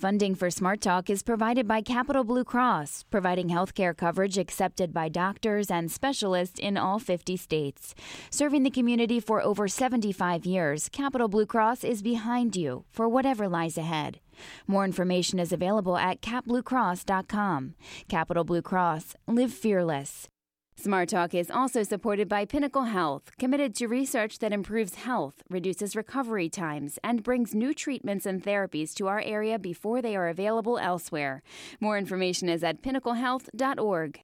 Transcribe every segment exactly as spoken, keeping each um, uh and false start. Funding for Smart Talk is provided by Capital Blue Cross, providing health care coverage accepted by doctors and specialists in all fifty states. Serving the community for over seventy-five years, Capital Blue Cross is behind you for whatever lies ahead. More information is available at cap blue cross dot com. Capital Blue Cross, live fearless. Smart Talk is also supported by Pinnacle Health, committed to research that improves health, reduces recovery times, and brings new treatments and therapies to our area before they are available elsewhere. More information is at pinnacle health dot org.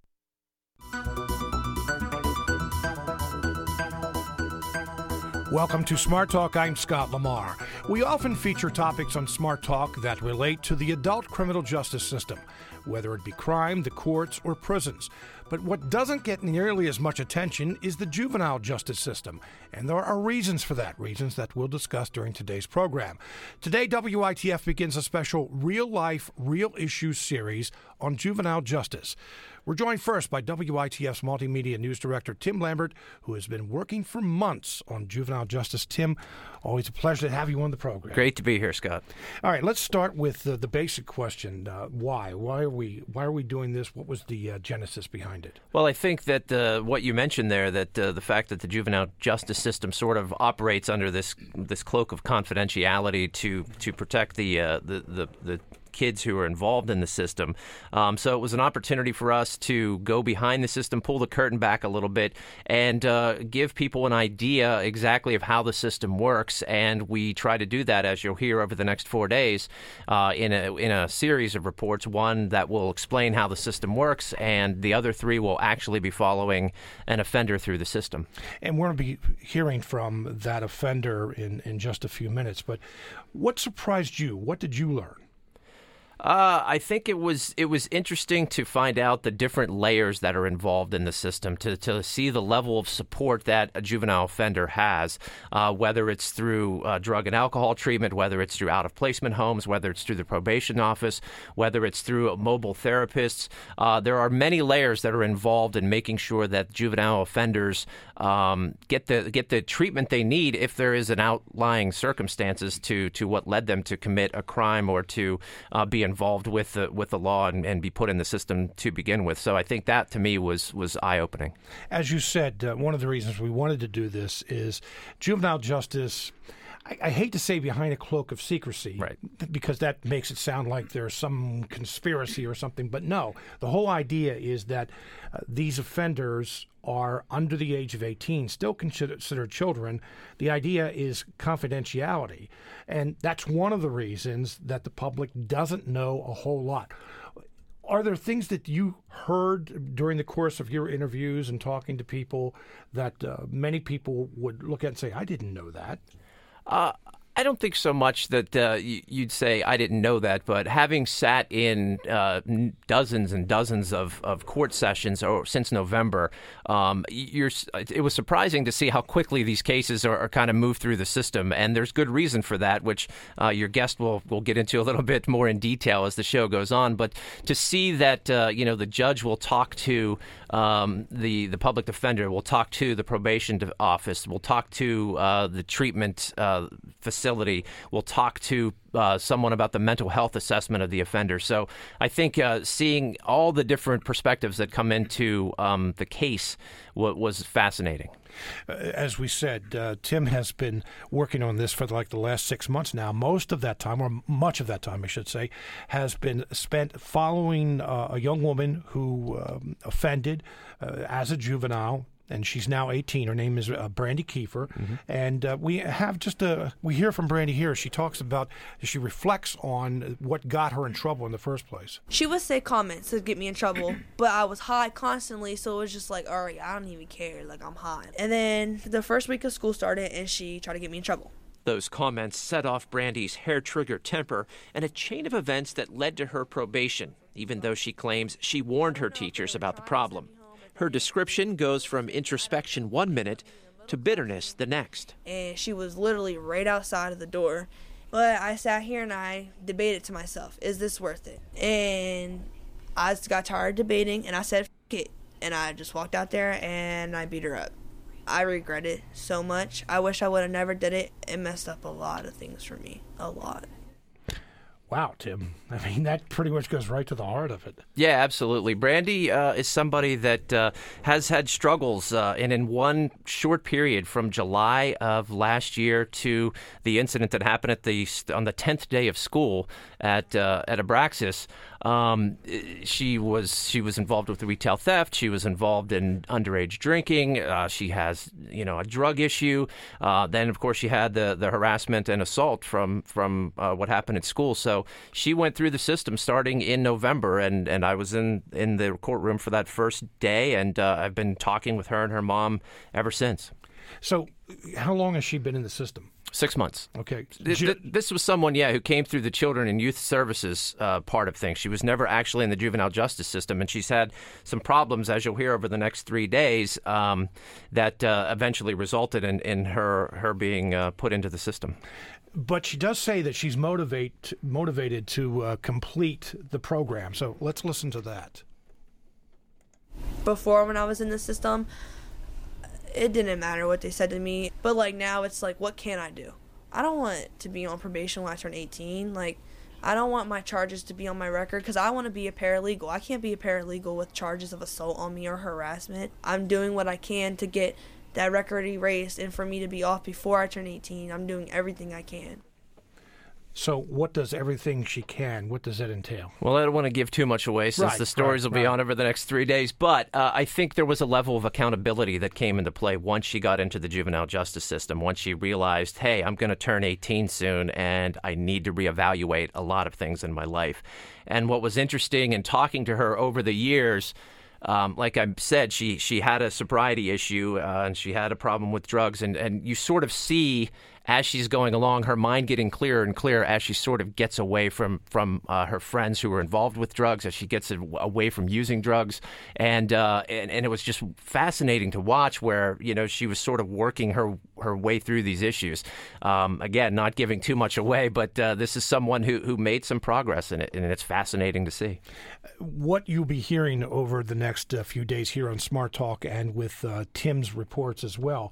Welcome to Smart Talk. I'm Scott Lamar. We often feature topics on Smart Talk that relate to the adult criminal justice system, whether it be crime, the courts, or prisons. But what doesn't get nearly as much attention is the juvenile justice system, and there are reasons for that, reasons that we'll discuss during today's program. Today, W I T F begins a special Real Life Real Issues series on juvenile justice. We're joined first by W I T F's Multimedia News Director, Tim Lambert, who has been working for months on juvenile justice. Tim, always a pleasure to have you on the program. Great to be here, Scott. All right, let's start with uh, the basic question, uh, why? Why are we why are we doing this? What was the uh, genesis behind it? Well, I think that uh, what you mentioned there, that uh, the fact that the juvenile justice system sort of operates under this this cloak of confidentiality to, to protect the uh, the, the, the kids who are involved in the system. Um, so it was an opportunity for us to go behind the system, pull the curtain back a little bit, and uh, give people an idea exactly of how the system works. And we try to do that, as you'll hear over the next four days, uh, in a in a series of reports, one that will explain how the system works, and the other three will actually be following an offender through the system. And we're going to be hearing from that offender in, in just a few minutes. But what surprised you? What did you learn? Uh, I think it was it was interesting to find out the different layers that are involved in the system, to, to see the level of support that a juvenile offender has, uh, whether it's through uh, drug and alcohol treatment, whether it's through out-of-placement homes, whether it's through the probation office, whether it's through mobile therapists. Uh, there are many layers that are involved in making sure that juvenile offenders um, get the get the treatment they need if there is an outlying circumstances to, to what led them to commit a crime or to uh, be involved with the with the law and, and be put in the system to begin with. So I think that to me was was eye-opening. As you said, uh, one of the reasons we wanted to do this is juvenile justice, I, I hate to say behind a cloak of secrecy, right, because that makes it sound like there's some conspiracy or something, but no, the whole idea is that uh, these offenders are under the age of eighteen, still considered children. The idea is confidentiality. And that's one of the reasons that the public doesn't know a whole lot. Are there things that you heard during the course of your interviews and talking to people that uh, many people would look at and say, I didn't know that? Uh, I don't think so much that uh, you'd say I didn't know that, but having sat in uh, dozens and dozens of, of court sessions or, since November, um, you're, it was surprising to see how quickly these cases are, are kind of moved through the system, and there's good reason for that, which uh, your guest will, will get into a little bit more in detail as the show goes on. But to see that uh, you know the judge will talk to um, the the public defender, will talk to the probation office, will talk to uh, the treatment uh, facility. We'll talk to uh, someone about the mental health assessment of the offender. So I think uh, seeing all the different perspectives that come into um, the case w- was fascinating. As we said, uh, Tim has been working on this for like the last six months now. Most of that time, or much of that time, I should say, has been spent following uh, a young woman who um, offended uh, as a juvenile. And she's now eighteen. Her name is uh, Brandy Kiefer. Mm-hmm. And uh, we have just a, we hear from Brandy here. She talks about, she reflects on what got her in trouble in the first place. She would say comments to get me in trouble, but I was high constantly. So it was just like, all right, I don't even care. Like, I'm high. And then the first week of school started and she tried to get me in trouble. Those comments set off Brandy's hair-trigger temper and a chain of events that led to her probation, even though she claims she warned her teachers about the problem. Her description goes from introspection one minute to bitterness the next. And she was literally right outside of the door. But I sat here and I debated to myself, is this worth it? And I just got tired of debating and I said, F it. And I just walked out there and I beat her up. I regret it so much. I wish I would have never did it. It messed up a lot of things for me, a lot. Wow, Tim. I mean, that pretty much goes right to the heart of it. Yeah, absolutely. Brandy uh, is somebody that uh, has had struggles, uh, and in one short period from July of last year to the incident that happened at the on the tenth day of school at uh, at Abraxas, um, she was she was involved with retail theft. She was involved in underage drinking. Uh, she has you know a drug issue. Uh, then, of course, she had the the harassment and assault from from uh, what happened at school. So. So she went through the system starting in November, and, and I was in, in the courtroom for that first day, and uh, I've been talking with her and her mom ever since. So how long has she been in the system? Six months. Okay. Th- th- this was someone, yeah, who came through the Children and Youth Services uh, part of things. She was never actually in the juvenile justice system, and she's had some problems, as you'll hear over the next three days, um, that uh, eventually resulted in, in her, her being uh, put into the system. But she does say that she's motivate, motivated to uh, complete the program. So let's listen to that. Before, when I was in the system, it didn't matter what they said to me. But, like, now it's like, what can I do? I don't want to be on probation when I turn eighteen. Like, I don't want my charges to be on my record because I want to be a paralegal. I can't be a paralegal with charges of assault on me or harassment. I'm doing what I can to get that record erased, and for me to be off before I turn eighteen, I'm doing everything I can. So what does everything she can, what does that entail? Well, I don't want to give too much away since right, the stories right, will be right. on over the next three days, but uh, I think there was a level of accountability that came into play once she got into the juvenile justice system, once she realized, hey, I'm going to turn eighteen soon, and I need to reevaluate a lot of things in my life. And what was interesting in talking to her over the years, Um, like I said, she, she had a sobriety issue uh, and she had a problem with drugs. And, and you sort of see as she's going along, her mind getting clearer and clearer as she sort of gets away from, from uh, her friends who were involved with drugs, as she gets away from using drugs. And, uh, and and it was just fascinating to watch where, you know, she was sort of working her, her way through these issues. Um, again, not giving too much away, but uh, this is someone who, who made some progress in it, and it's fascinating to see. What you'll be hearing over the next uh, few days here on Smart Talk and with uh, Tim's reports as well,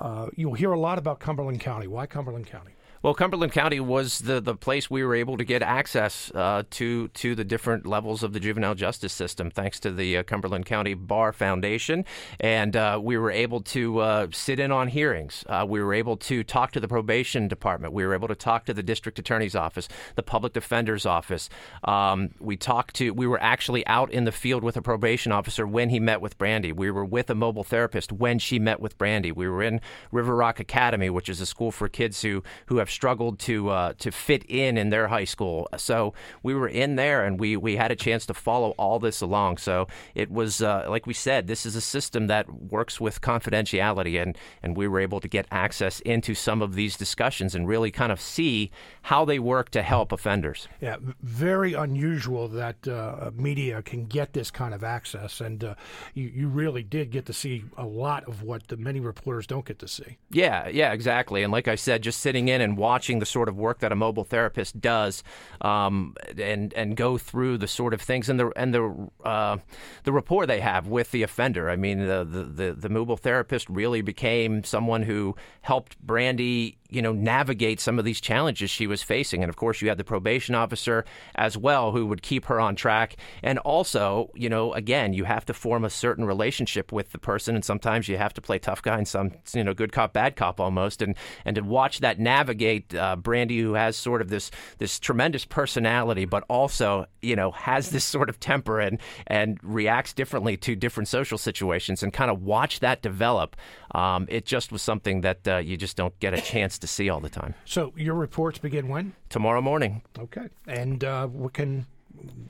Uh, you'll hear a lot about Cumberland County. Why Cumberland County? Well, Cumberland County was the, the place we were able to get access uh, to to the different levels of the juvenile justice system, thanks to the uh, Cumberland County Bar Foundation. And uh, we were able to uh, sit in on hearings. Uh, we were able to talk to the probation department. We were able to talk to the district attorney's office, the public defender's office. Um, we talked to. We were actually out in the field with a probation officer when he met with Brandy. We were with a mobile therapist when she met with Brandy. We were in River Rock Academy, which is a school for kids who, who have struggled to uh, to fit in in their high school. So we were in there, and we, we had a chance to follow all this along. So it was, uh, like we said, this is a system that works with confidentiality, and, and we were able to get access into some of these discussions and really kind of see how they work to help offenders. Yeah, very unusual that uh, media can get this kind of access, and uh, you, you really did get to see a lot of what the many reporters don't get to see. Yeah, yeah, exactly. And like I said, just sitting in and watching the sort of work that a mobile therapist does, um, and and go through the sort of things and the and the uh, the rapport they have with the offender. I mean, the, the the the mobile therapist really became someone who helped Brandy, you know, navigate some of these challenges she was facing. And of course, you had the probation officer as well, who would keep her on track. And also, you know, again, you have to form a certain relationship with the person, and sometimes you have to play tough guy and some, you know, good cop, bad cop almost. And and to watch that navigate. Uh, Brandy, who has sort of this this tremendous personality, but also, you know, has this sort of temper and and reacts differently to different social situations, and kind of watch that develop. Um, it just was something that uh, you just don't get a chance to see all the time. So your reports begin when? Tomorrow morning. Okay. And uh, what can...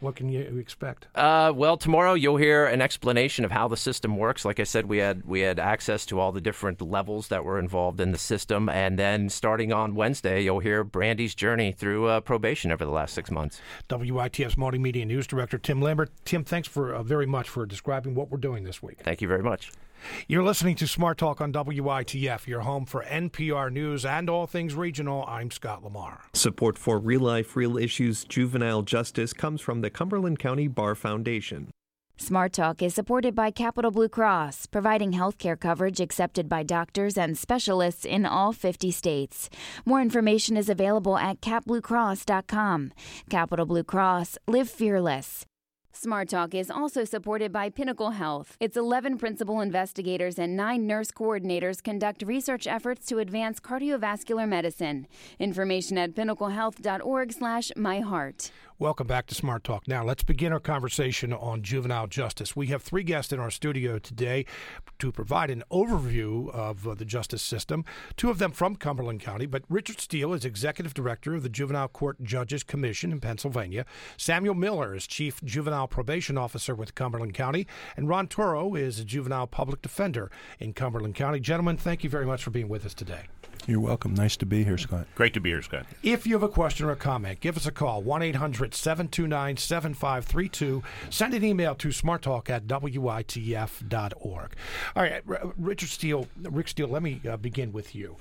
What can you expect? Uh, well, tomorrow you'll hear an explanation of how the system works. Like I said, we had we had access to all the different levels that were involved in the system. And then starting on Wednesday, you'll hear Brandy's journey through uh, probation over the last six months. W I T F's Multimedia News Director Tim Lambert. Tim, thanks for uh, very much for describing what we're doing this week. Thank you very much. You're listening to Smart Talk on W I T F, your home for N P R News and all things regional. I'm Scott Lamar. Support for Real Life Real Issues Juvenile Justice comes from the Cumberland County Bar Foundation. Smart Talk is supported by Capital Blue Cross, providing health care coverage accepted by doctors and specialists in all fifty states. More information is available at cap blue cross dot com. Capital Blue Cross, live fearless. Smart Talk is also supported by Pinnacle Health. Its eleven principal investigators and nine nurse coordinators conduct research efforts to advance cardiovascular medicine. Information at pinnacle health dot org slash my heart. Welcome back to Smart Talk. Now, let's begin our conversation on juvenile justice. We have three guests in our studio today to provide an overview of uh, the justice system, two of them from Cumberland County, but Richard Steele is Executive Director of the Juvenile Court Judges' Commission in Pennsylvania. Samuel Miller is Chief Juvenile Probation Officer with Cumberland County, and Ron Turo is a Juvenile Public Defender in Cumberland County. Gentlemen, thank you very much for being with us today. You're welcome. Nice to be here, Scott. Great to be here, Scott. If you have a question or a comment, give us a call, one eight hundred seven two nine seven five three two. Send an email to smart talk at w i t f dot org. All right, Richard Steele, Rick Steele, let me uh, begin with you.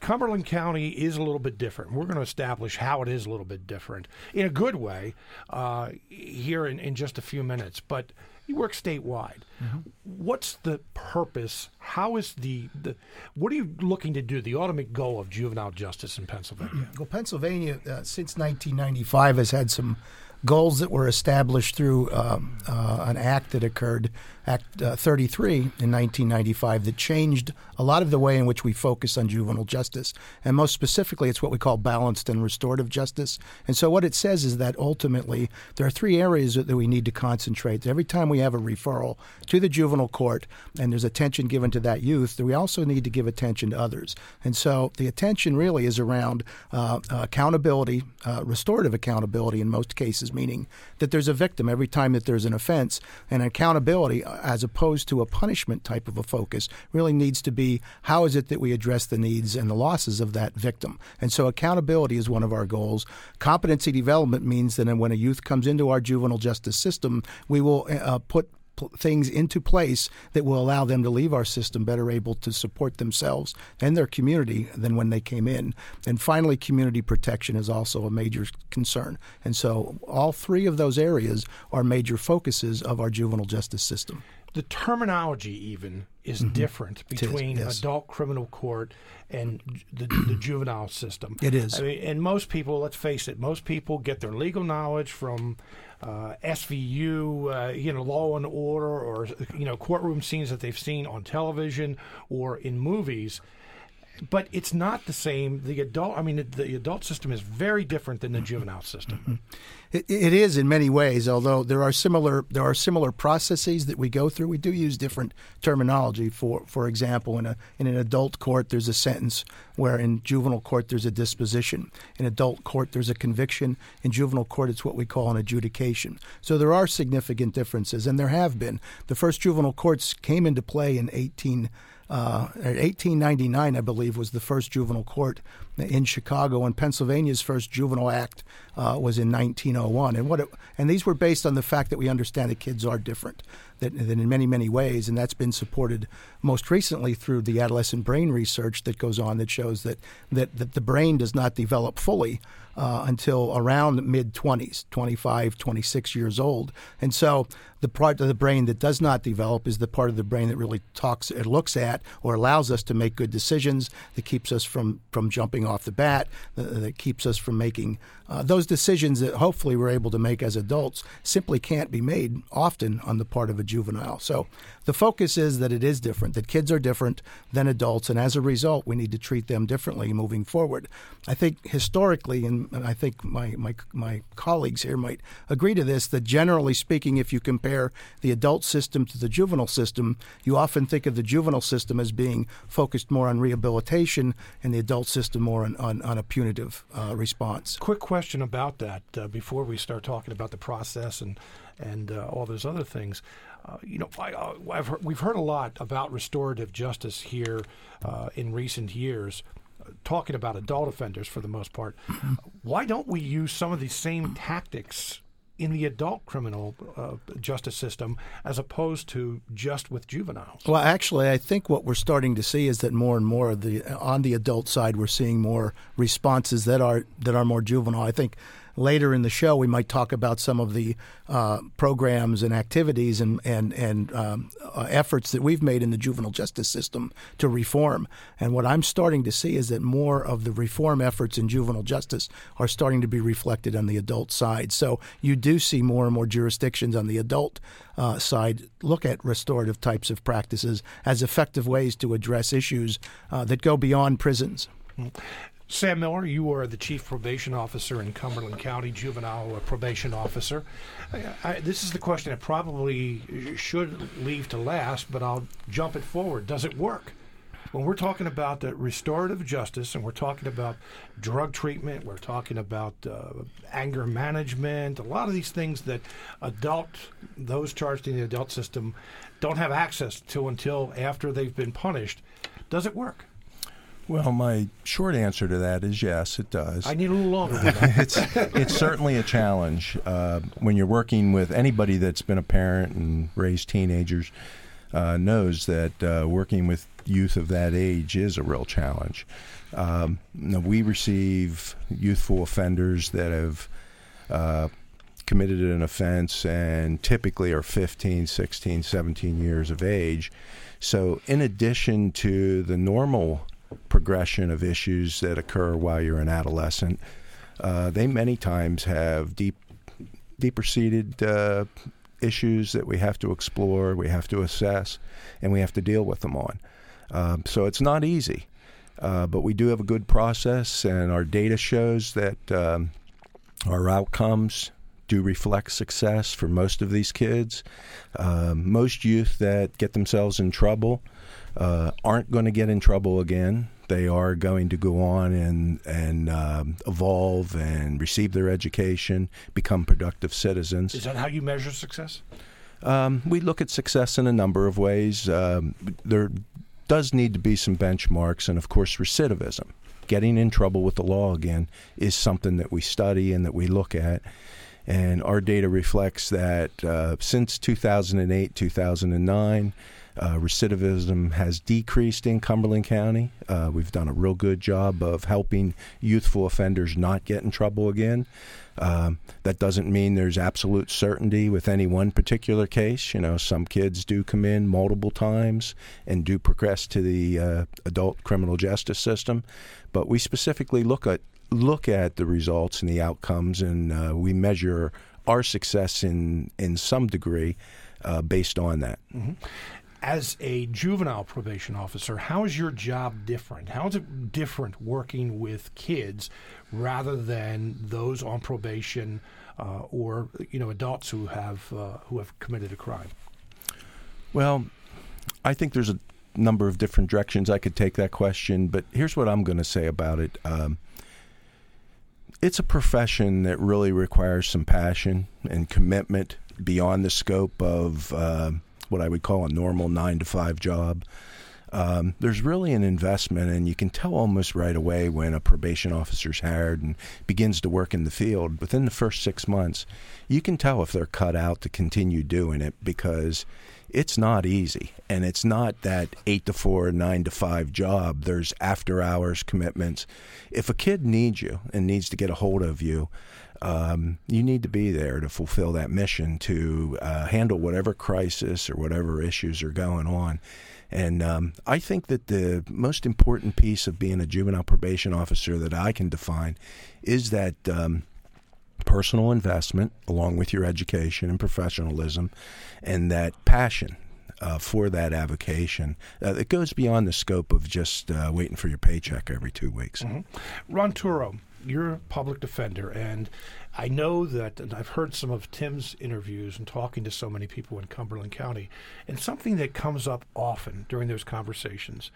Cumberland County is a little bit different. We're going to establish how it is a little bit different in a good way uh, here in, in just a few minutes, but you work statewide. Mm-hmm. What's the purpose? How is the, the – what are you looking to do, the ultimate goal of juvenile justice in Pennsylvania? Well, Pennsylvania, uh, since nineteen ninety-five, has had some goals that were established through um, uh, an act that occurred, Act uh, thirty-three in nineteen ninety-five, that changed a lot of the way in which we focus on juvenile justice. And most specifically, it's what we call balanced and restorative justice. And so what it says is that ultimately there are three areas that we need to concentrate. Every time we have a referral to the juvenile court and there's attention given to that youth, we also need to give attention to others. And so the attention really is around uh, accountability, uh, restorative accountability in most cases, meaning that there's a victim every time that there's an offense, and accountability as opposed to a punishment type of a focus really needs to be how is it that we address the needs and the losses of that victim. And so accountability is one of our goals. Competency development means that when a youth comes into our juvenile justice system, we will uh, put things into place that will allow them to leave our system better able to support themselves and their community than when they came in. And finally, community protection is also a major concern. And so all three of those areas are major focuses of our juvenile justice system. The terminology even is mm-hmm. different between is, yes. adult criminal court and the, the juvenile system. It is. I mean, and most people, let's face it, most people get their legal knowledge from Uh, S V U, uh, you know, Law and Order, or you know, courtroom scenes that they've seen on television or in movies, but it's not the same. The adult, I mean, the, the adult system is very different than the juvenile system. Mm-hmm. It, it is in many ways, although there are similar there are similar processes that we go through. We do use different terminology. For for example, in a in an adult court, there's a sentence, where in juvenile court there's a disposition. In adult court, there's a conviction. In juvenile court, it's what we call an adjudication. So there are significant differences, and there have been. The first juvenile courts came into play in eighteen ninety-nine, I believe, was the first juvenile court in Chicago, and Pennsylvania's first juvenile act uh, was in nineteen oh one. And what it, and these were based on the fact that we understand that kids are different that, that in many, many ways, and that's been supported most recently through the adolescent brain research that goes on that shows that, that, that the brain does not develop fully uh, until around mid-twenties, twenty-five, twenty-six years old. And so the part of the brain that does not develop is the part of the brain that really talks, it looks at, or allows us to make good decisions, that keeps us from, from jumping off the bat, uh, that keeps us from making uh, those decisions that hopefully we're able to make as adults simply can't be made often on the part of a juvenile. So the focus is that it is different, that kids are different than adults, and as a result, we need to treat them differently moving forward. I think historically, and, and I think my, my my colleagues here might agree to this, that generally speaking, if you compare the adult system to the juvenile system, you often think of the juvenile system as being focused more on rehabilitation and the adult system more on, on, on a punitive uh, response. Quick question about that uh, before we start talking about the process and, and uh, all those other things. Uh, you know, I, uh, I've heard, we've heard a lot about restorative justice here uh, in recent years, uh, talking about adult offenders for the most part. Why don't we use some of these same tactics in the adult criminal uh, justice system as opposed to just with juveniles? Well, actually, I think what we're starting to see is that more and more of the on the adult side, we're seeing more responses that are that are more juvenile. I think later in the show, we might talk about some of the uh, programs and activities and and and um, uh, efforts that we've made in the juvenile justice system to reform. And what I'm starting to see is that more of the reform efforts in juvenile justice are starting to be reflected on the adult side. So you do see more and more jurisdictions on the adult uh, side look at restorative types of practices as effective ways to address issues uh, that go beyond prisons. Mm-hmm. Sam Miller, you are the Chief Probation Officer in Cumberland County, Juvenile Probation Officer. I, I, this is the question I probably should leave to last, but I'll jump it forward. Does it work? When we're talking about the restorative justice and we're talking about drug treatment, we're talking about uh, anger management, a lot of these things that adult, those charged in the adult system don't have access to until after they've been punished, does it work? Well, my short answer to that is yes, it does. I need a little longer. it's it's certainly a challenge uh, when you're working with anybody that's been a parent and raised teenagers. Uh, knows that uh, working with youth of that age is a real challenge. Um, we receive youthful offenders that have uh, committed an offense and typically are fifteen, sixteen, seventeen years of age. So, in addition to the normal progression of issues that occur while you're an adolescent, uh, they many times have deep, deeper-seated uh, issues that we have to explore, we have to assess, and we have to deal with them on. Um, so it's not easy, uh, but we do have a good process, and our data shows that um, our outcomes do reflect success for most of these kids. Uh, most youth that get themselves in trouble uh, aren't going to get in trouble again. They are going to go on and, and um, evolve and receive their education, become productive citizens. Is that how you measure success? Um, we look at success in a number of ways. Um, there does need to be some benchmarks, and of course recidivism. Getting in trouble with the law again is something that we study and that we look at. And our data reflects that uh, since two thousand eight, two thousand nine, Uh, recidivism has decreased in Cumberland County. Uh, we've done a real good job of helping youthful offenders not get in trouble again. Um, that doesn't mean there's absolute certainty with any one particular case. You know, some kids do come in multiple times and do progress to the uh, adult criminal justice system. But we specifically look at look at the results and the outcomes, and uh, we measure our success in, in some degree uh, based on that. Mm-hmm. As a juvenile probation officer, how is your job different? How is it different working with kids rather than those on probation uh, or, you know, adults who have uh, who have committed a crime? Well, I think there's a number of different directions I could take that question, but here's what I'm going to say about it. Um, it's a profession that really requires some passion and commitment beyond the scope of uh, what I would call a normal nine to five job. Um, there's really an investment, and you can tell almost right away when a probation officer's hired and begins to work in the field. Within the first six months, you can tell if they're cut out to continue doing it, because it's not easy, and it's not that eight to four, nine to five job. There's after-hours commitments. If a kid needs you and needs to get a hold of you, Um, you need to be there to fulfill that mission, to uh, handle whatever crisis or whatever issues are going on. And um, I think that the most important piece of being a juvenile probation officer that I can define is that um, personal investment, along with your education and professionalism, and that passion uh, for that avocation. Uh, it goes beyond the scope of just uh, waiting for your paycheck every two weeks. Mm-hmm. Ron Turo, you're a public defender, and I know that, and I've heard some of Tim's interviews and talking to so many people in Cumberland County, and something that comes up often during those conversations,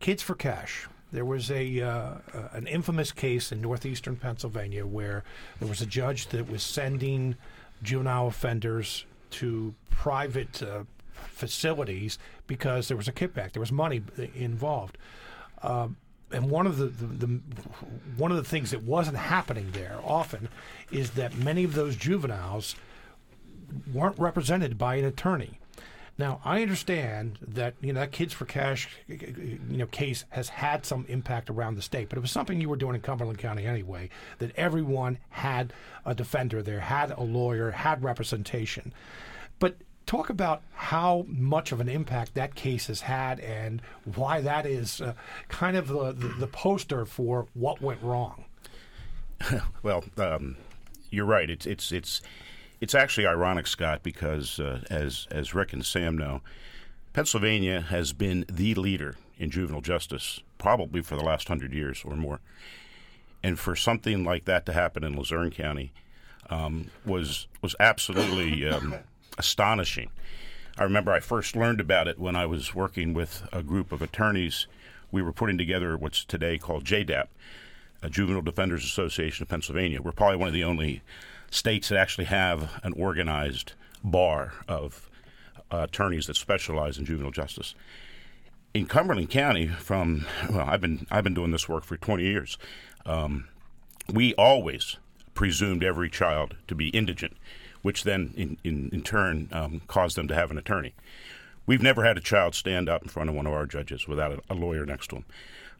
kids for cash. There was a uh, an infamous case in northeastern Pennsylvania where there was a judge that was sending juvenile offenders to private uh, facilities because there was a kickback. There was money involved. Uh, And one of the, the, the one of the things that wasn't happening there often is that many of those juveniles weren't represented by an attorney. Now, I understand that, you know, that Kids for Cash, you know, case has had some impact around the state, but it was something you were doing in Cumberland County anyway, that everyone had a defender there, had a lawyer, had representation. But talk about how much of an impact that case has had and why that is uh, kind of the, the, the poster for what went wrong. Well, um, you're right. It's it's it's. It's actually ironic, Scott, because uh, as as Rick and Sam know, Pennsylvania has been the leader in juvenile justice probably for the last hundred years or more, and for something like that to happen in Luzerne County um, was was absolutely um, astonishing. I remember I first learned about it when I was working with a group of attorneys. We were putting together what's today called J D A P, a Juvenile Defenders Association of Pennsylvania. We're probably one of the only states that actually have an organized bar of uh, attorneys that specialize in juvenile justice. In Cumberland County, from well, I've been I've been doing this work for twenty years. Um, we always presumed every child to be indigent, which then in in, in turn um, caused them to have an attorney. We've never had a child stand up in front of one of our judges without a, a lawyer next to him.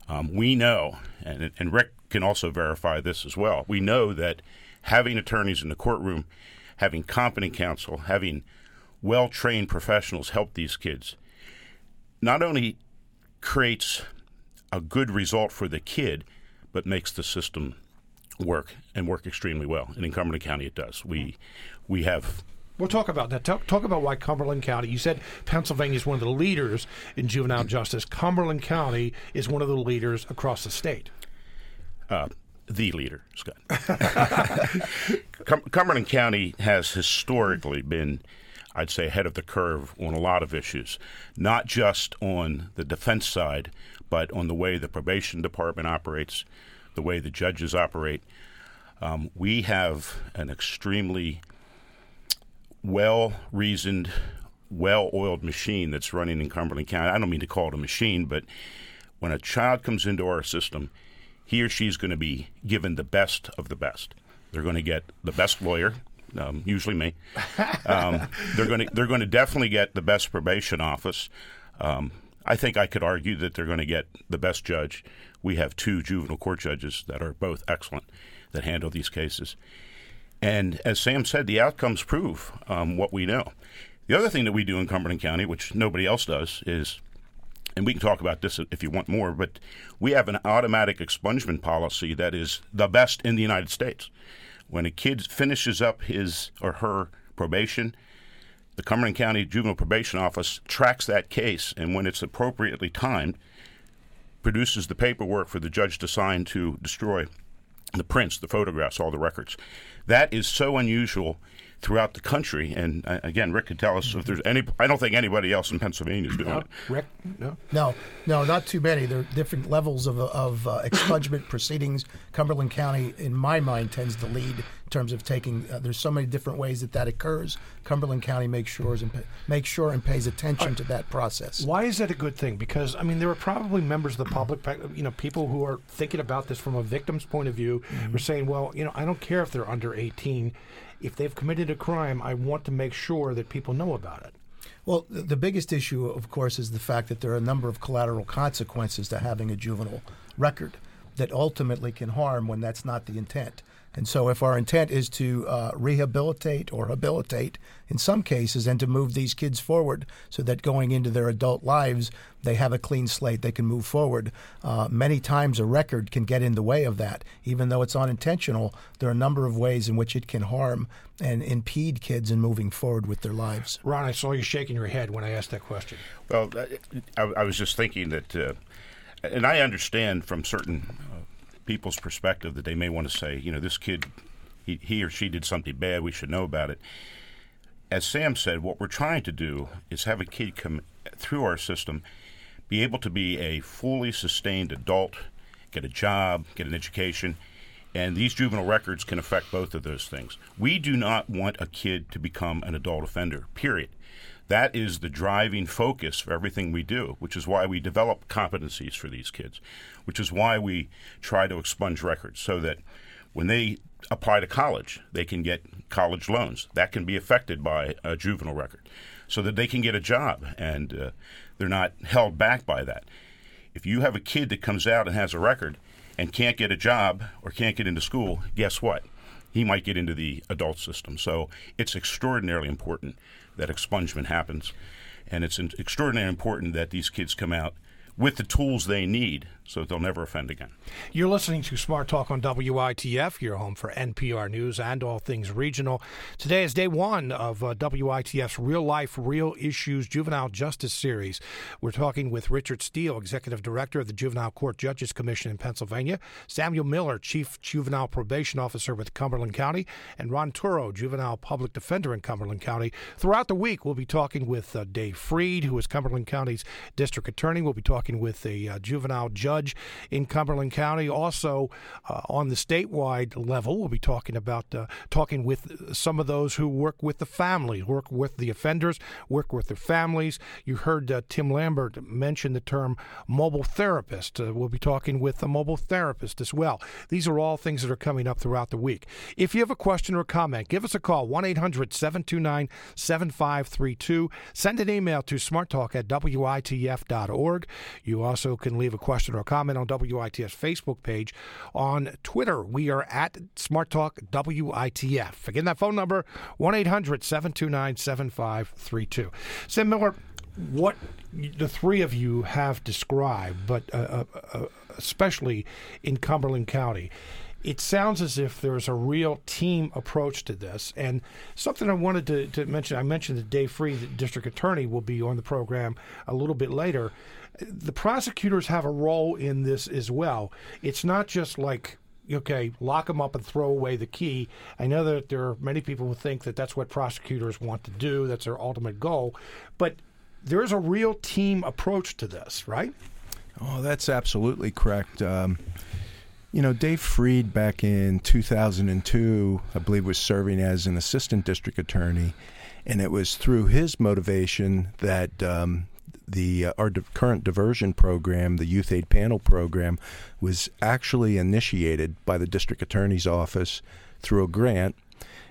Um, we know, and and Rick can also verify this as well. We know that having attorneys in the courtroom, having competent counsel, having well-trained professionals help these kids not only creates a good result for the kid, but makes the system work and work extremely well. And in Cumberland County, it does. We we have... We'll talk about that. Talk, talk about why Cumberland County, you said Pennsylvania is one of the leaders in juvenile justice. Cumberland County is one of the leaders across the state. Uh The leader, Scott. Cum- Cumberland County has historically been, I'd say, ahead of the curve on a lot of issues, not just on the defense side, but on the way the probation department operates, the way the judges operate. Um, we have an extremely well-reasoned, well-oiled machine that's running in Cumberland County. I don't mean to call it a machine, but when a child comes into our system, he or she is going to be given the best of the best. They're going to get the best lawyer, um, usually me. Um, they're going to they're going to definitely get the best probation office. Um, I think I could argue that they're going to get the best judge. We have two juvenile court judges that are both excellent that handle these cases. And as Sam said, the outcomes prove um, what we know. The other thing that we do in Cumberland County, which nobody else does, is, and we can talk about this if you want more, but we have an automatic expungement policy that is the best in the United States. When a kid finishes up his or her probation, the Cumberland County Juvenile Probation Office tracks that case, and when it's appropriately timed, produces the paperwork for the judge to sign to destroy the prints, the photographs, all the records. That is so unusual throughout the country, and uh, again, Rick could tell us if there's any. I don't think anybody else in Pennsylvania is doing no, it. Rick, no, no, no, not too many. There are different levels of of uh, expungement proceedings. Cumberland County, in my mind, tends to lead in terms of taking. Uh, there's so many different ways that that occurs. Cumberland County makes sure and makes sure and pays attention uh, to that process. Why is that a good thing? Because I mean, there are probably members of the public, you know, people who are thinking about this from a victim's point of view. Mm-hmm. We're saying, well, you know, I don't care if they're under eighteen. If they've committed a crime, I want to make sure that people know about it. Well, the biggest issue, of course, is the fact that there are a number of collateral consequences to having a juvenile record that ultimately can harm when that's not the intent. And so if our intent is to uh, rehabilitate or habilitate in some cases and to move these kids forward so that going into their adult lives, they have a clean slate, they can move forward, uh, many times a record can get in the way of that. Even though it's unintentional, there are a number of ways in which it can harm and impede kids in moving forward with their lives. Ron, I saw you shaking your head when I asked that question. Well, I, I was just thinking that, uh, and I understand from certain uh, people's perspective that they may want to say, you know, this kid, he, he or she did something bad, we should know about it. As Sam said, what we're trying to do is have a kid come through our system, be able to be a fully sustained adult, get a job, get an education, and these juvenile records can affect both of those things. We do not want a kid to become an adult offender, period. That is the driving focus for everything we do, which is why we develop competencies for these kids, which is why we try to expunge records so that when they apply to college, they can get college loans. That can be affected by a juvenile record. so that they can get a job, and uh, they're not held back by that. If you have a kid that comes out and has a record and can't get a job or can't get into school, guess what? He might get into the adult system. So it's extraordinarily important that expungement happens, and it's extraordinarily important that these kids come out with the tools they need so that they'll never offend again. You're listening to Smart Talk on W I T F, your home for N P R News and all things regional. Today is day one of uh, W I T F's Real Life Real Issues Juvenile Justice Series. We're talking with Richard Steele, Executive Director of the Juvenile Court Judges' Commission in Pennsylvania, Samuel Miller, Chief Juvenile Probation Officer with Cumberland County, and Ron Turo, Juvenile Public Defender in Cumberland County. Throughout the week, we'll be talking with uh, Dave Freed, who is Cumberland County's District Attorney. We'll be talking with a uh, juvenile judge in Cumberland County. Also, uh, on the statewide level, we'll be talking about uh, talking with some of those who work with the family, work with the offenders, work with their families. You heard uh, Tim Lambert mention the term mobile therapist. Uh, we'll be talking with a mobile therapist as well. These are all things that are coming up throughout the week. If you have a question or comment, give us a call, one eight hundred seven two nine seven five three two. Send an email to smarttalk at W I T F dot org. You also can leave a question or a comment on W I T F's Facebook page. On Twitter, we are at Smart Talk W I T F. Again, that phone number, one eight hundred seven two nine seven five three two. Sam Miller, what the three of you have described, but uh, uh, especially in Cumberland County, it sounds as if there's a real team approach to this. And something I wanted to, to mention, I mentioned that Dave Freed, the district attorney, will be on the program a little bit later. The prosecutors have a role in this as well. It's not just like, okay, lock them up and throw away the key. I know that there are many people who think that that's what prosecutors want to do. That's their ultimate goal. But there's a real team approach to this, right? Oh, that's absolutely correct. Um, you know, Dave Freed back in two thousand two, I believe, was serving as an assistant district attorney. And it was through his motivation that um, – The uh, our di- current diversion program, the Youth Aid Panel program, was actually initiated by the district attorney's office through a grant.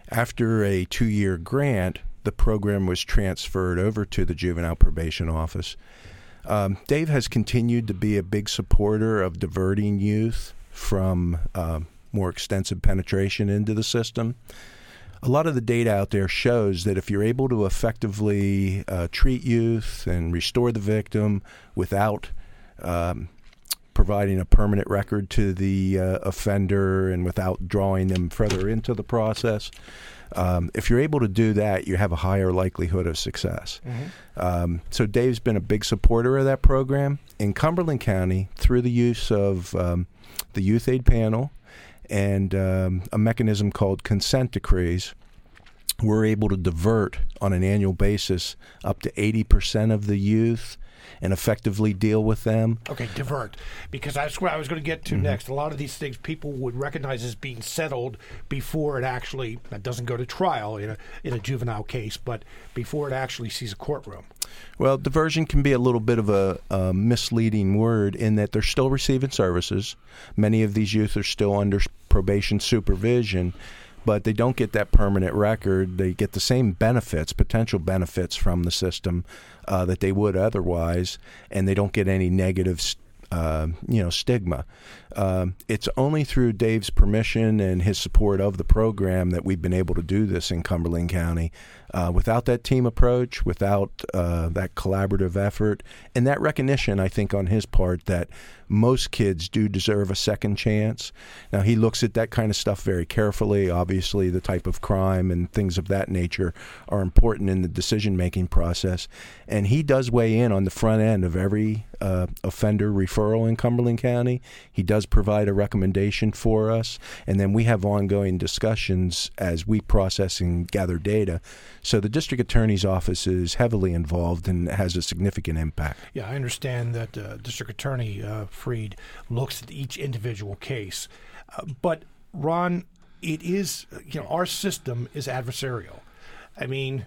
After a two-year grant, the program was transferred over to the juvenile probation office. Um, Dave has continued to be a big supporter of diverting youth from uh, more extensive penetration into the system. A lot of the data out there shows that if you're able to effectively uh, treat youth and restore the victim without um, providing a permanent record to the uh, offender and without drawing them further into the process, um, if you're able to do that, you have a higher likelihood of success. Mm-hmm. Um, so Dave's been a big supporter of that program. In Cumberland County, through the use of um, the Youth Aid Panel, and um, a mechanism called consent decrees, we're able to divert on an annual basis up to eighty percent of the youth and effectively deal with them. Okay, divert, because that's where I was going to get to mm-hmm. next. A lot of these things people would recognize as being settled before it actually, that doesn't go to trial in a, in a juvenile case, but before it actually sees a courtroom. Well, diversion can be a little bit of a, a misleading word in that they're still receiving services. Many of these youth are still under probation supervision, but they don't get that permanent record. They get the same benefits, potential benefits from the system uh, that they would otherwise, and they don't get any negative uh, you know, stigma. Uh, it's only through Dave's permission and his support of the program that we've been able to do this in Cumberland County. Uh, without that team approach, without uh, that collaborative effort, and that recognition, I think, on his part that most kids do deserve a second chance. Now, he looks at that kind of stuff very carefully. Obviously, the type of crime and things of that nature are important in the decision-making process. And he does weigh in on the front end of every uh, offender referral in Cumberland County. He does provide a recommendation for us, and then we have ongoing discussions as we process and gather data. So the district attorney's office is heavily involved and has a significant impact. Yeah, I understand that uh, District Attorney uh, Freed looks at each individual case. Uh, but, Ron, it is, you know, our system is adversarial. I mean,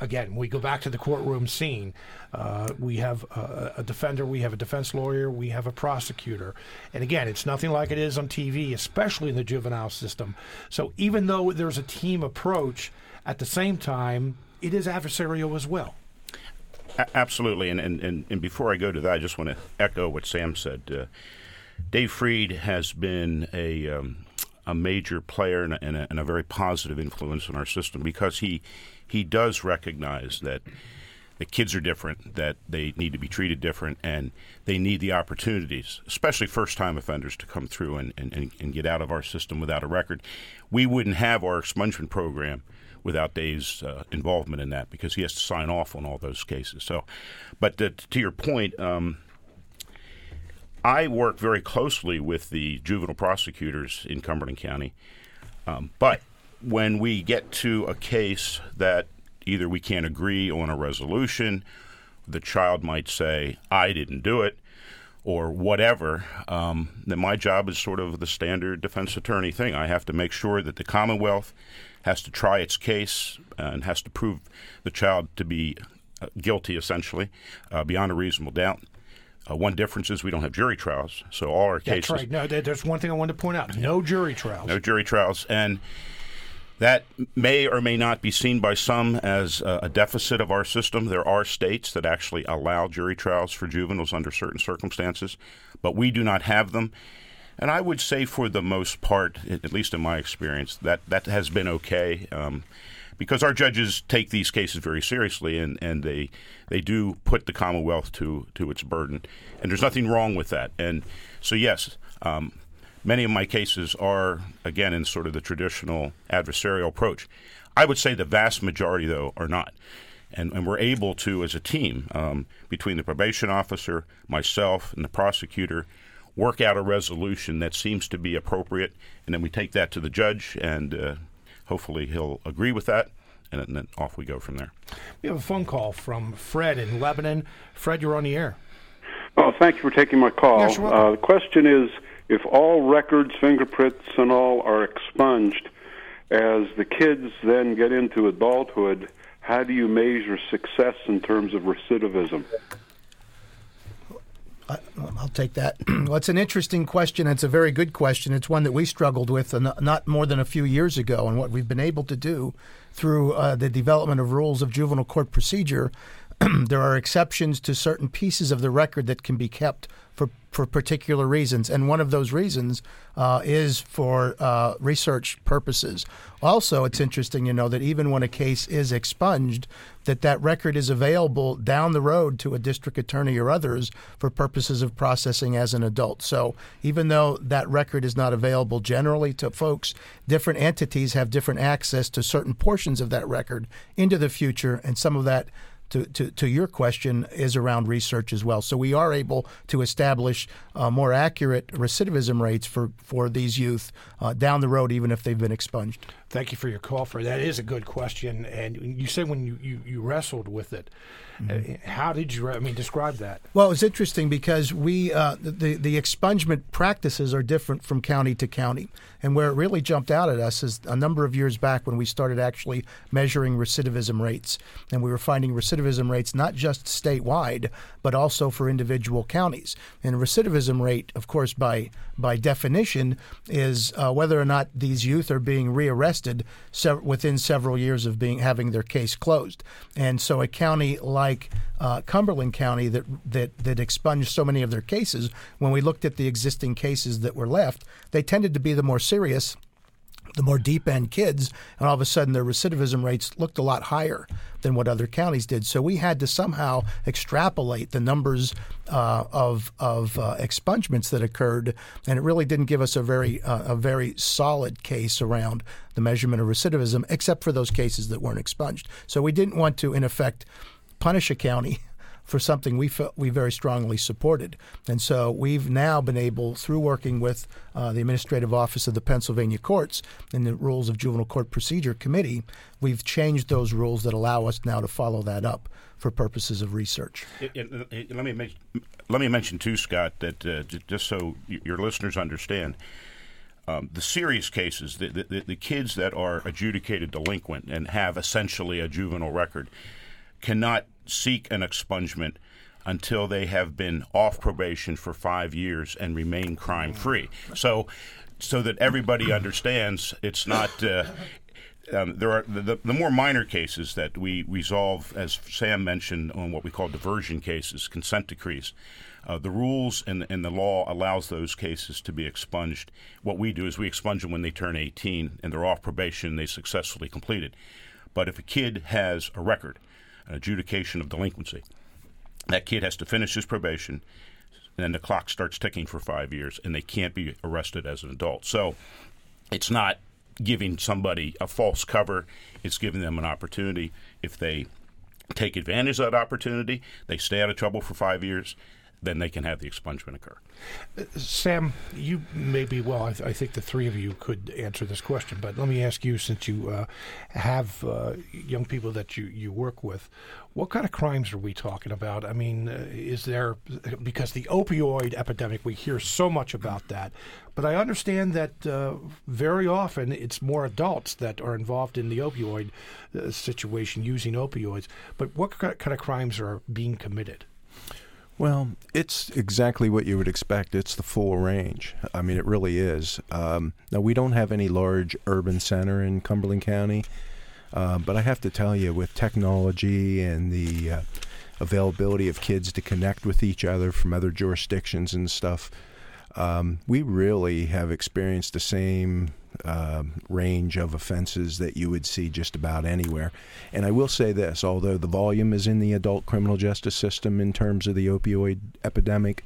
again, we go back to the courtroom scene. Uh, we have a, a defender, we have a defense lawyer, we have a prosecutor. And again, it's nothing like it is on T V, especially in the juvenile system. So even though there's a team approach, at the same time, it is adversarial as well. A- absolutely. And, and, and, and before I go to that, I just want to echo what Sam said. Uh, Dave Freed has been a um, a major player and a, and, a, and a very positive influence on our system, because he he does recognize that the kids are different, that they need to be treated different, and they need the opportunities, especially first-time offenders, to come through and, and, and get out of our system without a record. We wouldn't have our expungement program without Dave's uh, involvement in that, because he has to sign off on all those cases. So, but to, to your point, um, I work very closely with the juvenile prosecutors in Cumberland County, um, but when we get to a case that either we can't agree on a resolution, the child might say, I didn't do it, or whatever, um, then my job is sort of the standard defense attorney thing. I have to make sure that the Commonwealth has to try its case and has to prove the child to be guilty, essentially, uh, beyond a reasonable doubt. Uh, one difference is we don't have jury trials, so all our cases... That's right. No, there's one thing I wanted to point out. No jury trials. No jury trials, and... That may or may not be seen by some as a deficit of our system. There are states that actually allow jury trials for juveniles under certain circumstances, but we do not have them. And I would say for the most part, at least in my experience, that, that has been okay, um, because our judges take these cases very seriously, and, and they they do put the Commonwealth to, to its burden. And there's nothing wrong with that. And so, yes, um, many of my cases are, again, in sort of the traditional adversarial approach. I would say the vast majority, though, are not. And, and we're able to, as a team, um, between the probation officer, myself, and the prosecutor, work out a resolution that seems to be appropriate. And then we take that to the judge, and uh, hopefully he'll agree with that. And then, and then off we go from there. We have a phone call from Fred in Lebanon. Fred, you're on the air. Well, thank you for taking my call. Yes, you're welcome. Uh, the question is, if all records, fingerprints, and all are expunged, as the kids then get into adulthood, how do you measure success in terms of recidivism? I'll take that. Well, it's an interesting question. It's a very good question. It's one that we struggled with not more than a few years ago, and what we've been able to do through uh, the development of rules of juvenile court procedure. There are exceptions to certain pieces of the record that can be kept for, for particular reasons. And one of those reasons uh, is for uh, research purposes. Also, it's interesting, you know, that even when a case is expunged, that that record is available down the road to a district attorney or others for purposes of processing as an adult. So even though that record is not available generally to folks, different entities have different access to certain portions of that record into the future, and some of that, To, to, to your question, is around research as well. So we are able to establish uh, more accurate recidivism rates for, for these youth uh, down the road, even if they've been expunged. Thank you for your call, Fred. That is a good question. And you said when you, you, you wrestled with it, mm-hmm. how did you, I mean, describe that? Well, it's interesting because we uh, the, the expungement practices are different from county to county. And where it really jumped out at us is a number of years back when we started actually measuring recidivism rates. And we were finding recidivism rates not just statewide, but also for individual counties. And recidivism rate, of course, by, by definition, is uh, whether or not these youth are being rearrested within several years of being having their case closed. And so a county like uh, Cumberland County that, that that expunged so many of their cases, when we looked at the existing cases that were left, they tended to be the more serious, the more deep-end kids, and all of a sudden their recidivism rates looked a lot higher than what other counties did. So we had to somehow extrapolate the numbers uh, of of uh, expungements that occurred, and it really didn't give us a very uh, a very solid case around the measurement of recidivism, except for those cases that weren't expunged. So we didn't want to, in effect, punish a county for something we felt we very strongly supported. And so we've now been able, through working with uh, the Administrative Office of the Pennsylvania Courts and the Rules of Juvenile Court Procedure Committee, we've changed those rules that allow us now to follow that up for purposes of research. It, it, it, let me make, let me mention too, Scott, that uh, just so your listeners understand, um, the serious cases, the, the, the kids that are adjudicated delinquent and have essentially a juvenile record, cannot seek an expungement until they have been off probation for five years and remain crime-free. So so that everybody understands, it's not uh, um, there are the, the more minor cases that we resolve, as Sam mentioned, on what we call diversion cases, consent decrees. Uh, the rules and, and the law allows those cases to be expunged. What we do is we expunge them when they turn eighteen and they're off probation and they successfully complete it. But if a kid has a record, an adjudication of delinquency, that kid has to finish his probation, and then the clock starts ticking for five years, and they can't be arrested as an adult. So it's not giving somebody a false cover. It's giving them an opportunity. If they take advantage of that opportunity, they stay out of trouble for five years, then they can have the expungement occur. Uh, Sam, you may be, well, I, th- I think the three of you could answer this question, but let me ask you, since you uh, have uh, young people that you, you work with, what kind of crimes are we talking about? I mean, uh, is there, because the opioid epidemic, we hear so much about that, but I understand that uh, very often it's more adults that are involved in the opioid uh, situation, using opioids, but what kind of crimes are being committed? Well, it's exactly what you would expect. It's the full range. I mean, it really is. Um, now, we don't have any large urban center in Cumberland County, uh, but I have to tell you, with technology and the uh, availability of kids to connect with each other from other jurisdictions and stuff, um, we really have experienced the same uh, range of offenses that you would see just about anywhere. And I will say this, although the volume is in the adult criminal justice system in terms of the opioid epidemic,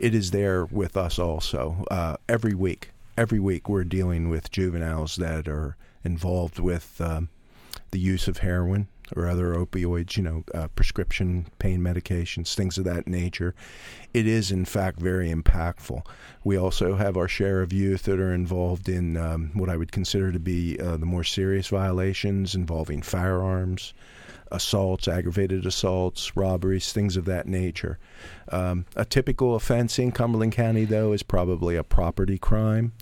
it is there with us also. Uh, every week, every week we're dealing with juveniles that are involved with um, the use of heroin or other opioids, you know, uh, prescription pain medications, things of that nature. It is, in fact, very impactful. We also have our share of youth that are involved in um, what I would consider to be uh, the more serious violations involving firearms, assaults, aggravated assaults, robberies, things of that nature. Um, a typical offense in Cumberland County, though, is probably a property crime,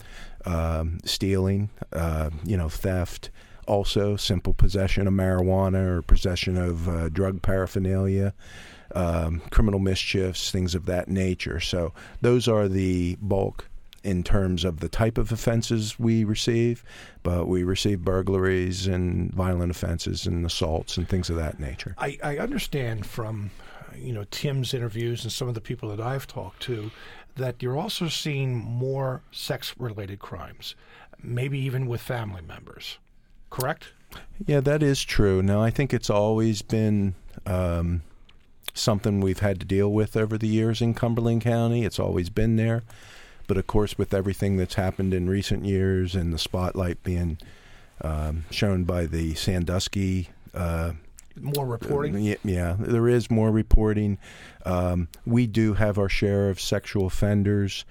um, stealing, uh, you know, theft, also simple possession of marijuana or possession of uh, drug paraphernalia, um, criminal mischiefs, things of that nature. So those are the bulk in terms of the type of offenses we receive, but we receive burglaries and violent offenses and assaults and things of that nature. I, I understand from, you know, Tim's interviews and some of the people that I've talked to that you're also seeing more sex-related crimes, maybe even with family members. Correct? Yeah, that is true. Now, I think it's always been um, something we've had to deal with over the years in Cumberland County. It's always been there. But, of course, with everything that's happened in recent years and the spotlight being um, shown by the Sandusky... Uh, more reporting? Uh, yeah, there is more reporting. Um, we do have our share of sexual offenders.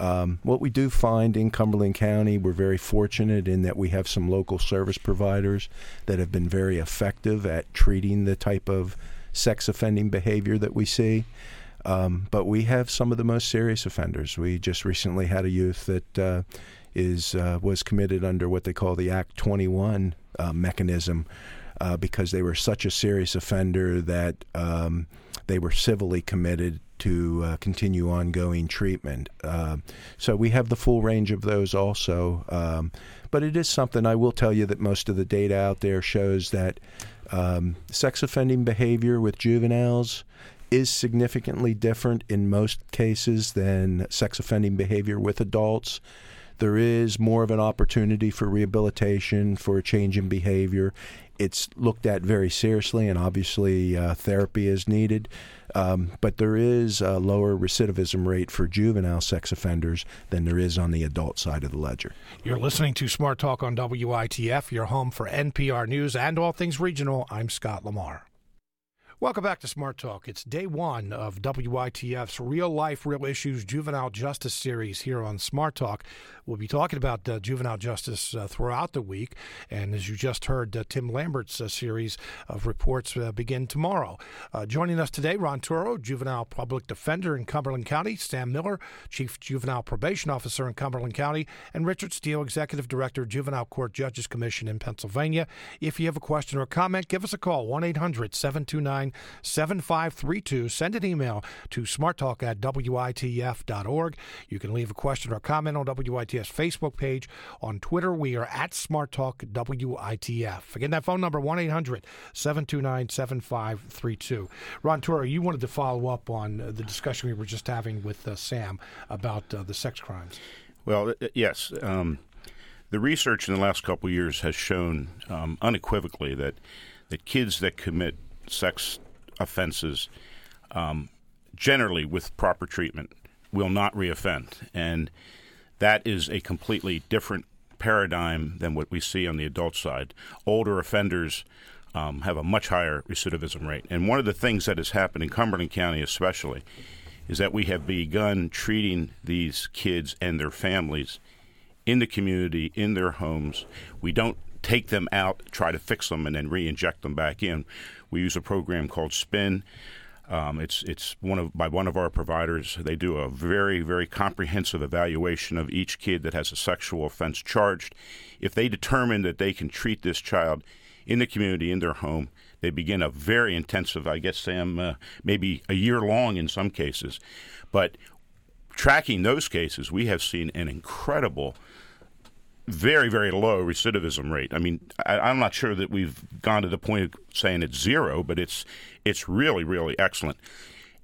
Um, what we do find in Cumberland County, we're very fortunate in that we have some local service providers that have been very effective at treating the type of sex offending behavior that we see. Um, but we have some of the most serious offenders. We just recently had a youth that uh, is uh, was committed under what they call the Act twenty-one uh, mechanism uh, because they were such a serious offender that um, they were civilly committed to uh, continue ongoing treatment. Uh, so we have the full range of those also. Um, but it is something, I will tell you that most of the data out there shows that um, sex offending behavior with juveniles is significantly different in most cases than sex offending behavior with adults. There is more of an opportunity for rehabilitation, for a change in behavior. It's looked at very seriously, and obviously uh, therapy is needed. Um, but there is a lower recidivism rate for juvenile sex offenders than there is on the adult side of the ledger. You're listening to Smart Talk on W I T F, your home for N P R News and all things regional. I'm Scott Lamar. Welcome back to Smart Talk. It's day one of W I T F's Real Life, Real Issues Juvenile Justice Series here on Smart Talk. We'll be talking about uh, juvenile justice uh, throughout the week. And as you just heard, uh, Tim Lambert's uh, series of reports uh, begin tomorrow. Uh, joining us today, Ron Turo, Juvenile Public Defender in Cumberland County, Sam Miller, Chief Juvenile Probation Officer in Cumberland County, and Richard Steele, Executive Director, Juvenile Court Judges' Commission in Pennsylvania. If you have a question or comment, give us a call, one eight hundred seven two nine eight nine nine, seven five three two. Send an email to smart talk at w i t f dot org. You can leave a question or comment on W I T F's Facebook page. On Twitter, we are at Smart Talk W I T F. Again, that phone number, one eight hundred, seven two nine, seven five three two. Ron Turo, you wanted to follow up on the discussion we were just having with uh, Sam about uh, the sex crimes. Well, yes. Um, the research in the last couple of years has shown um, unequivocally that, that kids that commit sex offenses, um, generally with proper treatment, will not reoffend. And that is a completely different paradigm than what we see on the adult side. Older offenders um, have a much higher recidivism rate. And one of the things that has happened in Cumberland County especially is that we have begun treating these kids and their families in the community, in their homes. We don't take them out, try to fix them, and then re-inject them back in. We use a program called SPIN. Um, it's it's one of by one of our providers. They do a very, very comprehensive evaluation of each kid that has a sexual offense charged. If they determine that they can treat this child in the community, in their home, they begin a very intensive, I guess, Sam, uh, maybe a year long in some cases. But tracking those cases, we have seen an incredible, very, very low recidivism rate. I mean, I, I'm not sure that we've gone to the point of saying it's zero, but it's it's really, really excellent.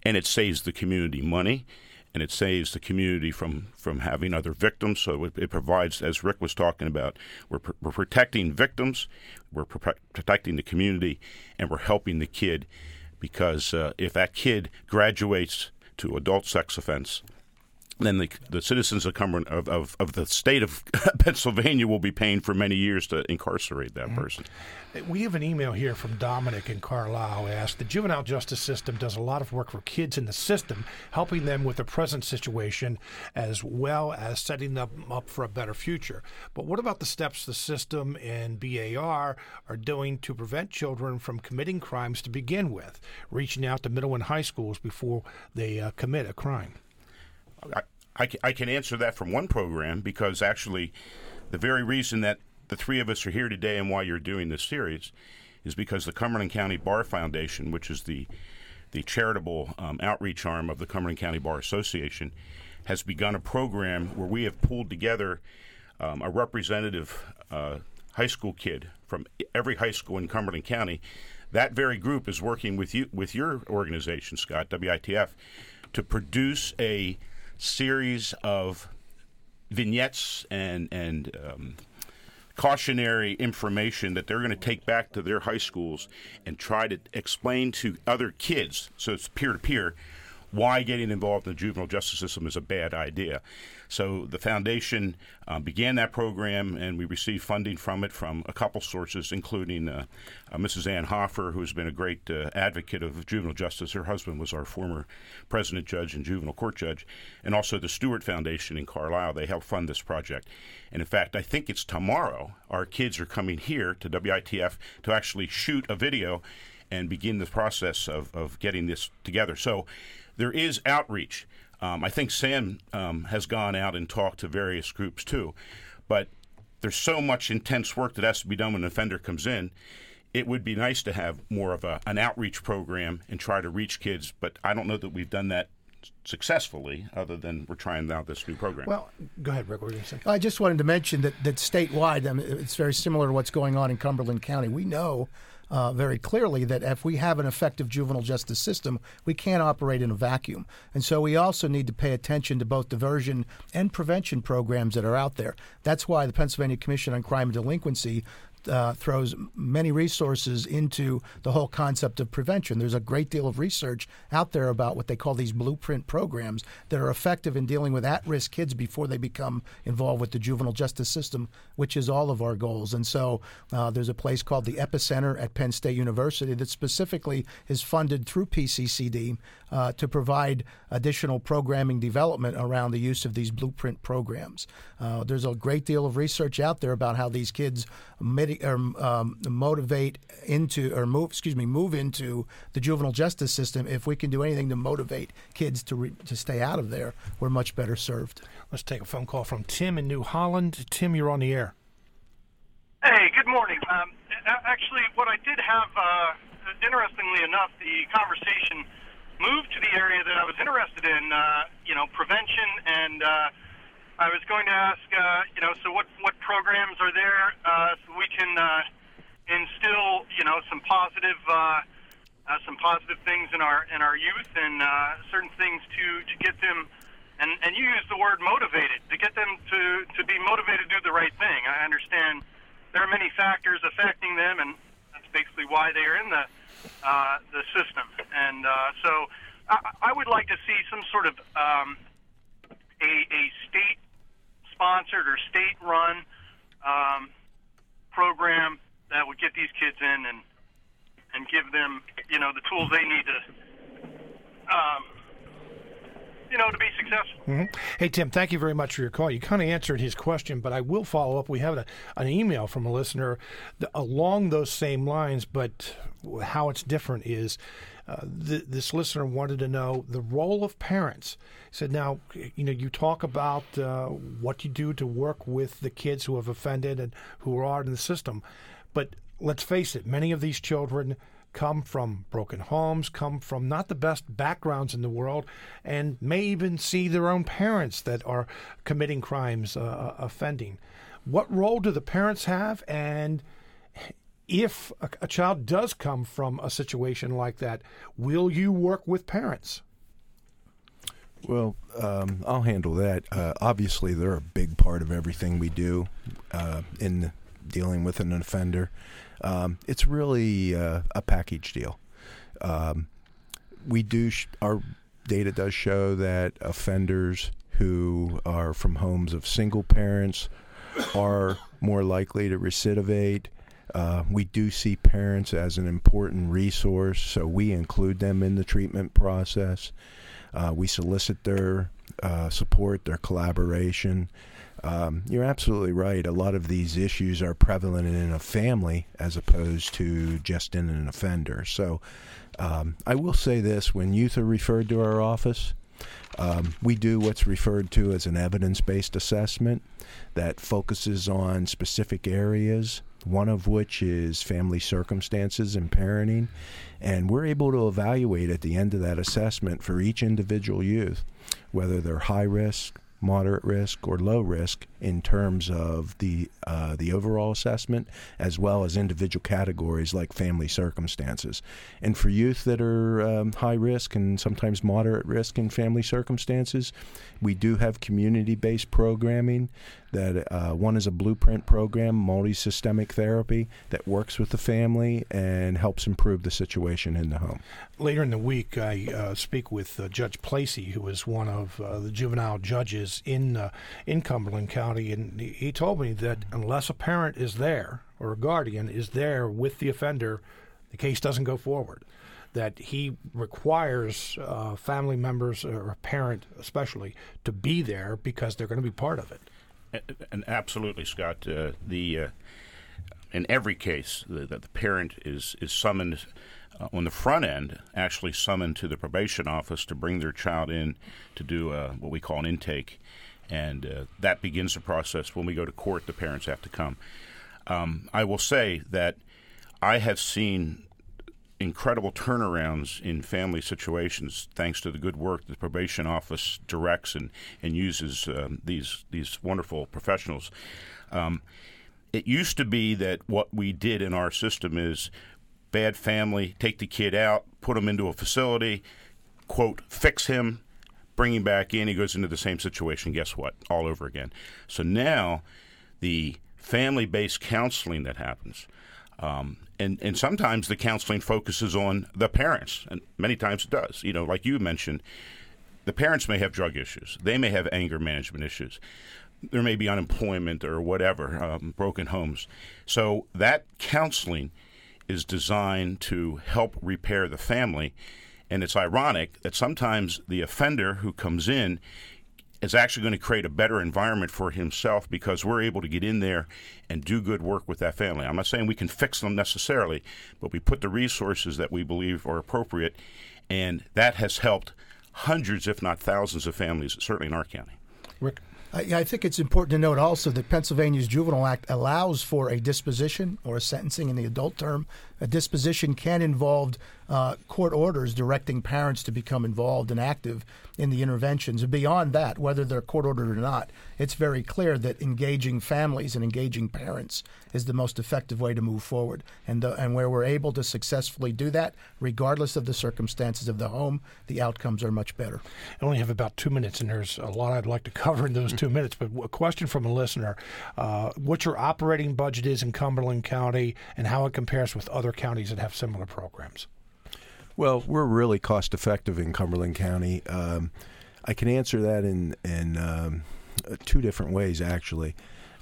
And it saves the community money, and it saves the community from, from having other victims. So it, it provides, as Rick was talking about, we're, pr- we're protecting victims, we're pr- protecting the community, and we're helping the kid. Because uh, if that kid graduates to adult sex offense, then the, the citizens of Cumberland, of, of, of the state of Pennsylvania, will be paying for many years to incarcerate that mm-hmm. person. We have an email here from Dominic in Carlisle who asks, the juvenile justice system does a lot of work for kids in the system, helping them with the present situation as well as setting them up for a better future. But what about the steps the system and B A R are doing to prevent children from committing crimes to begin with, reaching out to middle and high schools before they uh, commit a crime? I, I, I can answer that from one program, because actually the very reason that the three of us are here today and why you're doing this series is because the Cumberland County Bar Foundation, which is the the charitable um, outreach arm of the Cumberland County Bar Association, has begun a program where we have pulled together um, a representative uh, high school kid from every high school in Cumberland County. That very group is working with you, with your organization, Scott, W I T F, to produce a series of vignettes and and um, cautionary information that they're going to take back to their high schools and try to explain to other kids, so it's peer-to-peer, why getting involved in the juvenile justice system is a bad idea. So the foundation um, began that program, and we received funding from it from a couple sources, including uh, uh, Missus Ann Hoffer, who's been a great uh, advocate of juvenile justice. Her husband was our former president judge and juvenile court judge, and also the Stewart Foundation in Carlisle. They helped fund this project. And in fact, I think it's tomorrow our kids are coming here to W I T F to actually shoot a video and begin the process of, of getting this together. So there is outreach. Um, I think Sam um, has gone out and talked to various groups too, but there's so much intense work that has to be done when an offender comes in. It would be nice to have more of a, an outreach program and try to reach kids, but I don't know that we've done that successfully, other than we're trying out this new program. Well, go ahead, Rick. What were you saying? I just wanted to mention that, that statewide, I mean, it's very similar to what's going on in Cumberland County. We know Uh, very clearly that if we have an effective juvenile justice system, we can't operate in a vacuum. And so we also need to pay attention to both diversion and prevention programs that are out there. That's why the Pennsylvania Commission on Crime and Delinquency Uh, throws many resources into the whole concept of prevention. There's a great deal of research out there about what they call these blueprint programs that are effective in dealing with at-risk kids before they become involved with the juvenile justice system, which is all of our goals. And so uh, there's a place called the Epicenter at Penn State University that specifically is funded through P C C D uh, to provide additional programming development around the use of these blueprint programs. Uh, there's a great deal of research out there about how these kids mitigate or um, motivate into or move excuse me move into the juvenile justice system. If we can do anything to motivate kids to re, to stay out of there, we're much better served. Let's take a phone call from Tim in New Holland. Tim, you're on the air. Hey, good morning. Um, actually, what I did have uh, interestingly enough, the conversation moved to the area that I was interested in, uh, you know, prevention. And uh, I was going to ask, uh, you know, so what, what programs are there uh, so we can uh, instill, you know, some positive uh, uh, some positive things in our in our youth, and uh, certain things to, to get them. And, and you use the word motivated, to get them to, to be motivated to do the right thing. I understand there are many factors affecting them, and that's basically why they are in the uh, the system. And uh, so I, I would like to see some sort of um, a, a state-sponsored or state-run um, program that would get these kids in and and give them, you know, the tools they need to. Um, You know, to be successful. Mm-hmm. Hey, Tim, thank you very much for your call. You kind of answered his question, but I will follow up. We have a, an email from a listener that, along those same lines, but how it's different is uh, th- this listener wanted to know the role of parents. He said, now, you know, you talk about uh, what you do to work with the kids who have offended and who are in the system, but let's face it, many of these children come from broken homes, come from not the best backgrounds in the world, and may even see their own parents that are committing crimes, uh, offending. What role do the parents have? And if a, a child does come from a situation like that, will you work with parents? Well, um, I'll handle that. Uh, obviously, they're a big part of everything we do uh, in dealing with an offender. Um, it's really uh, a package deal. Um, we do sh- our data does show that offenders who are from homes of single parents are more likely to recidivate. Uh, we do see parents as an important resource, so we include them in the treatment process. Uh, we solicit their uh, support, their collaboration. Um, you're absolutely right. A lot of these issues are prevalent in a family as opposed to just in an offender. So um, I will say this, when youth are referred to our office, um, we do what's referred to as an evidence-based assessment that focuses on specific areas, one of which is family circumstances and parenting. And we're able to evaluate at the end of that assessment for each individual youth, whether they're high risk, moderate risk, or low risk in terms of the uh, the overall assessment, as well as individual categories like family circumstances. And for youth that are um, high risk and sometimes moderate risk in family circumstances, we do have community-based programming that uh, one is a blueprint program, multi-systemic therapy, that works with the family and helps improve the situation in the home. Later in the week, I uh, speak with uh, Judge Placey, who is one of uh, the juvenile judges in, uh, in Cumberland County, and he told me that unless a parent is there or a guardian is there with the offender, the case doesn't go forward, that he requires uh, family members or a parent especially to be there because they're going to be part of it. And absolutely, Scott. Uh, the uh, in every case, the, the parent is is summoned uh, on the front end, actually summoned to the probation office to bring their child in to do uh, what we call an intake, and uh, that begins the process. When we go to court, the parents have to come. Um, I will say that I have seen incredible turnarounds in family situations thanks to the good work the probation office directs and, and uses um, these these wonderful professionals. Um, it used to be that what we did in our system is bad family, take the kid out, put him into a facility, quote, fix him, bring him back in, he goes into the same situation, guess what, all over again. So now the family-based counseling that happens, um, And and sometimes the counseling focuses on the parents, and many times it does. You know, like you mentioned, the parents may have drug issues. They may have anger management issues. There may be unemployment or whatever, um, broken homes. So that counseling is designed to help repair the family. And it's ironic that sometimes the offender who comes in is actually going to create a better environment for himself because we're able to get in there and do good work with that family. I'm not saying we can fix them necessarily, but we put the resources that we believe are appropriate, and that has helped hundreds, if not thousands, of families, certainly in our county. Rick? I, I think it's important to note also that Pennsylvania's Juvenile Act allows for a disposition or a sentencing in the adult term. A disposition can involve uh, court orders directing parents to become involved and active in the interventions. And beyond that, whether they're court ordered or not, it's very clear that engaging families and engaging parents is the most effective way to move forward. And the, and where we're able to successfully do that, regardless of the circumstances of the home, the outcomes are much better. I only have about two minutes, and there's a lot I'd like to cover in those two minutes. But a question from a listener, uh, what your operating budget is in Cumberland County and how it compares with other counties that have similar programs? Well, we're really cost effective in Cumberland County. Um, I can answer that in, in um, two different ways, actually.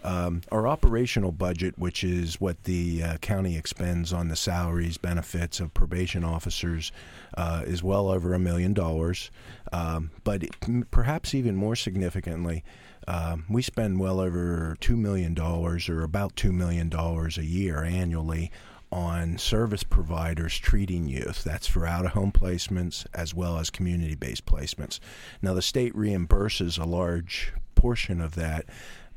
Um, our operational budget, which is what the uh, county expends on the salaries, benefits of probation officers, uh, is well over a million dollars. Um, but it, perhaps even more significantly, um, we spend well over two million dollars or about two million dollars a year annually on service providers treating youth. That's for out-of-home placements as well as community-based placements. Now, the state reimburses a large portion of that,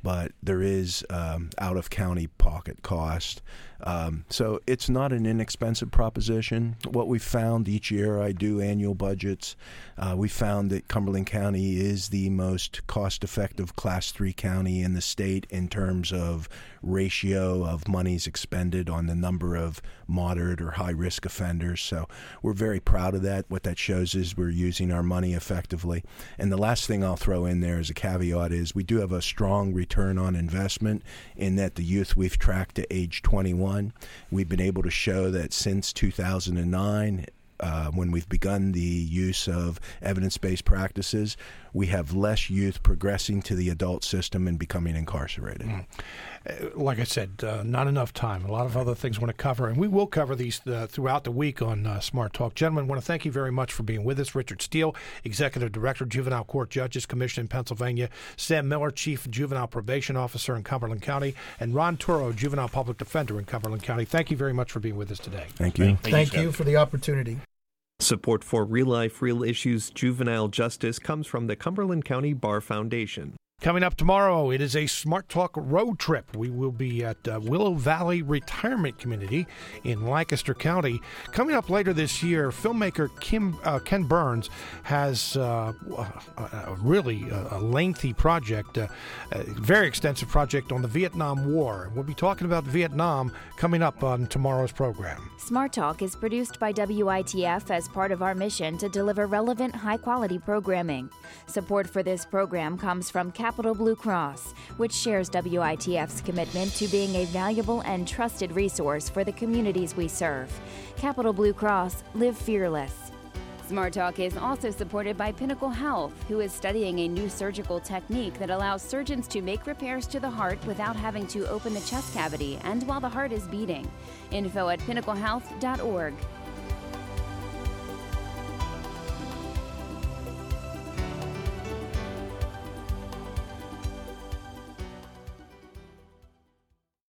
but there is um, out-of-county pocket cost. Um, so it's not an inexpensive proposition. What we've found each year, I do annual budgets, uh, we found that Cumberland County is the most cost-effective Class three county in the state in terms of ratio of monies expended on the number of moderate or high-risk offenders. So we're very proud of that. What that shows is we're using our money effectively. And the last thing I'll throw in there as a caveat is we do have a strong return Return on investment in that the youth we've tracked to age twenty-one, we've been able to show that since two thousand nine, uh, when we've begun the use of evidence-based practices, we have less youth progressing to the adult system and becoming incarcerated. Mm. Like I said, uh, not enough time. A lot of other things I want to cover, and we will cover these uh, throughout the week on uh, Smart Talk. Gentlemen, I want to thank you very much for being with us. Richard Steele, Executive Director, Juvenile Court Judges Commission in Pennsylvania, Sam Miller, Chief Juvenile Probation Officer in Cumberland County, and Ron Turo, Juvenile Public Defender in Cumberland County. Thank you very much for being with us today. Thank you. Thank, thank, thank you, you for the opportunity. Support for Real Life, Real Issues Juvenile Justice comes from the Cumberland County Bar Foundation. Coming up tomorrow, it is a Smart Talk road trip. We will be at uh, Willow Valley Retirement Community in Lancaster County. Coming up later this year, filmmaker Kim, uh, Ken Burns has uh, a really a lengthy project, uh, a very extensive project on the Vietnam War. We'll be talking about Vietnam coming up on tomorrow's program. Smart Talk is produced by W I T F as part of our mission to deliver relevant, high-quality programming. Support for this program comes from Capital Blue Cross, which shares W I T F's commitment to being a valuable and trusted resource for the communities we serve. Capital Blue Cross, live fearless. Smart Talk is also supported by Pinnacle Health, who is studying a new surgical technique that allows surgeons to make repairs to the heart without having to open the chest cavity and while the heart is beating. Info at pinnacle health dot org.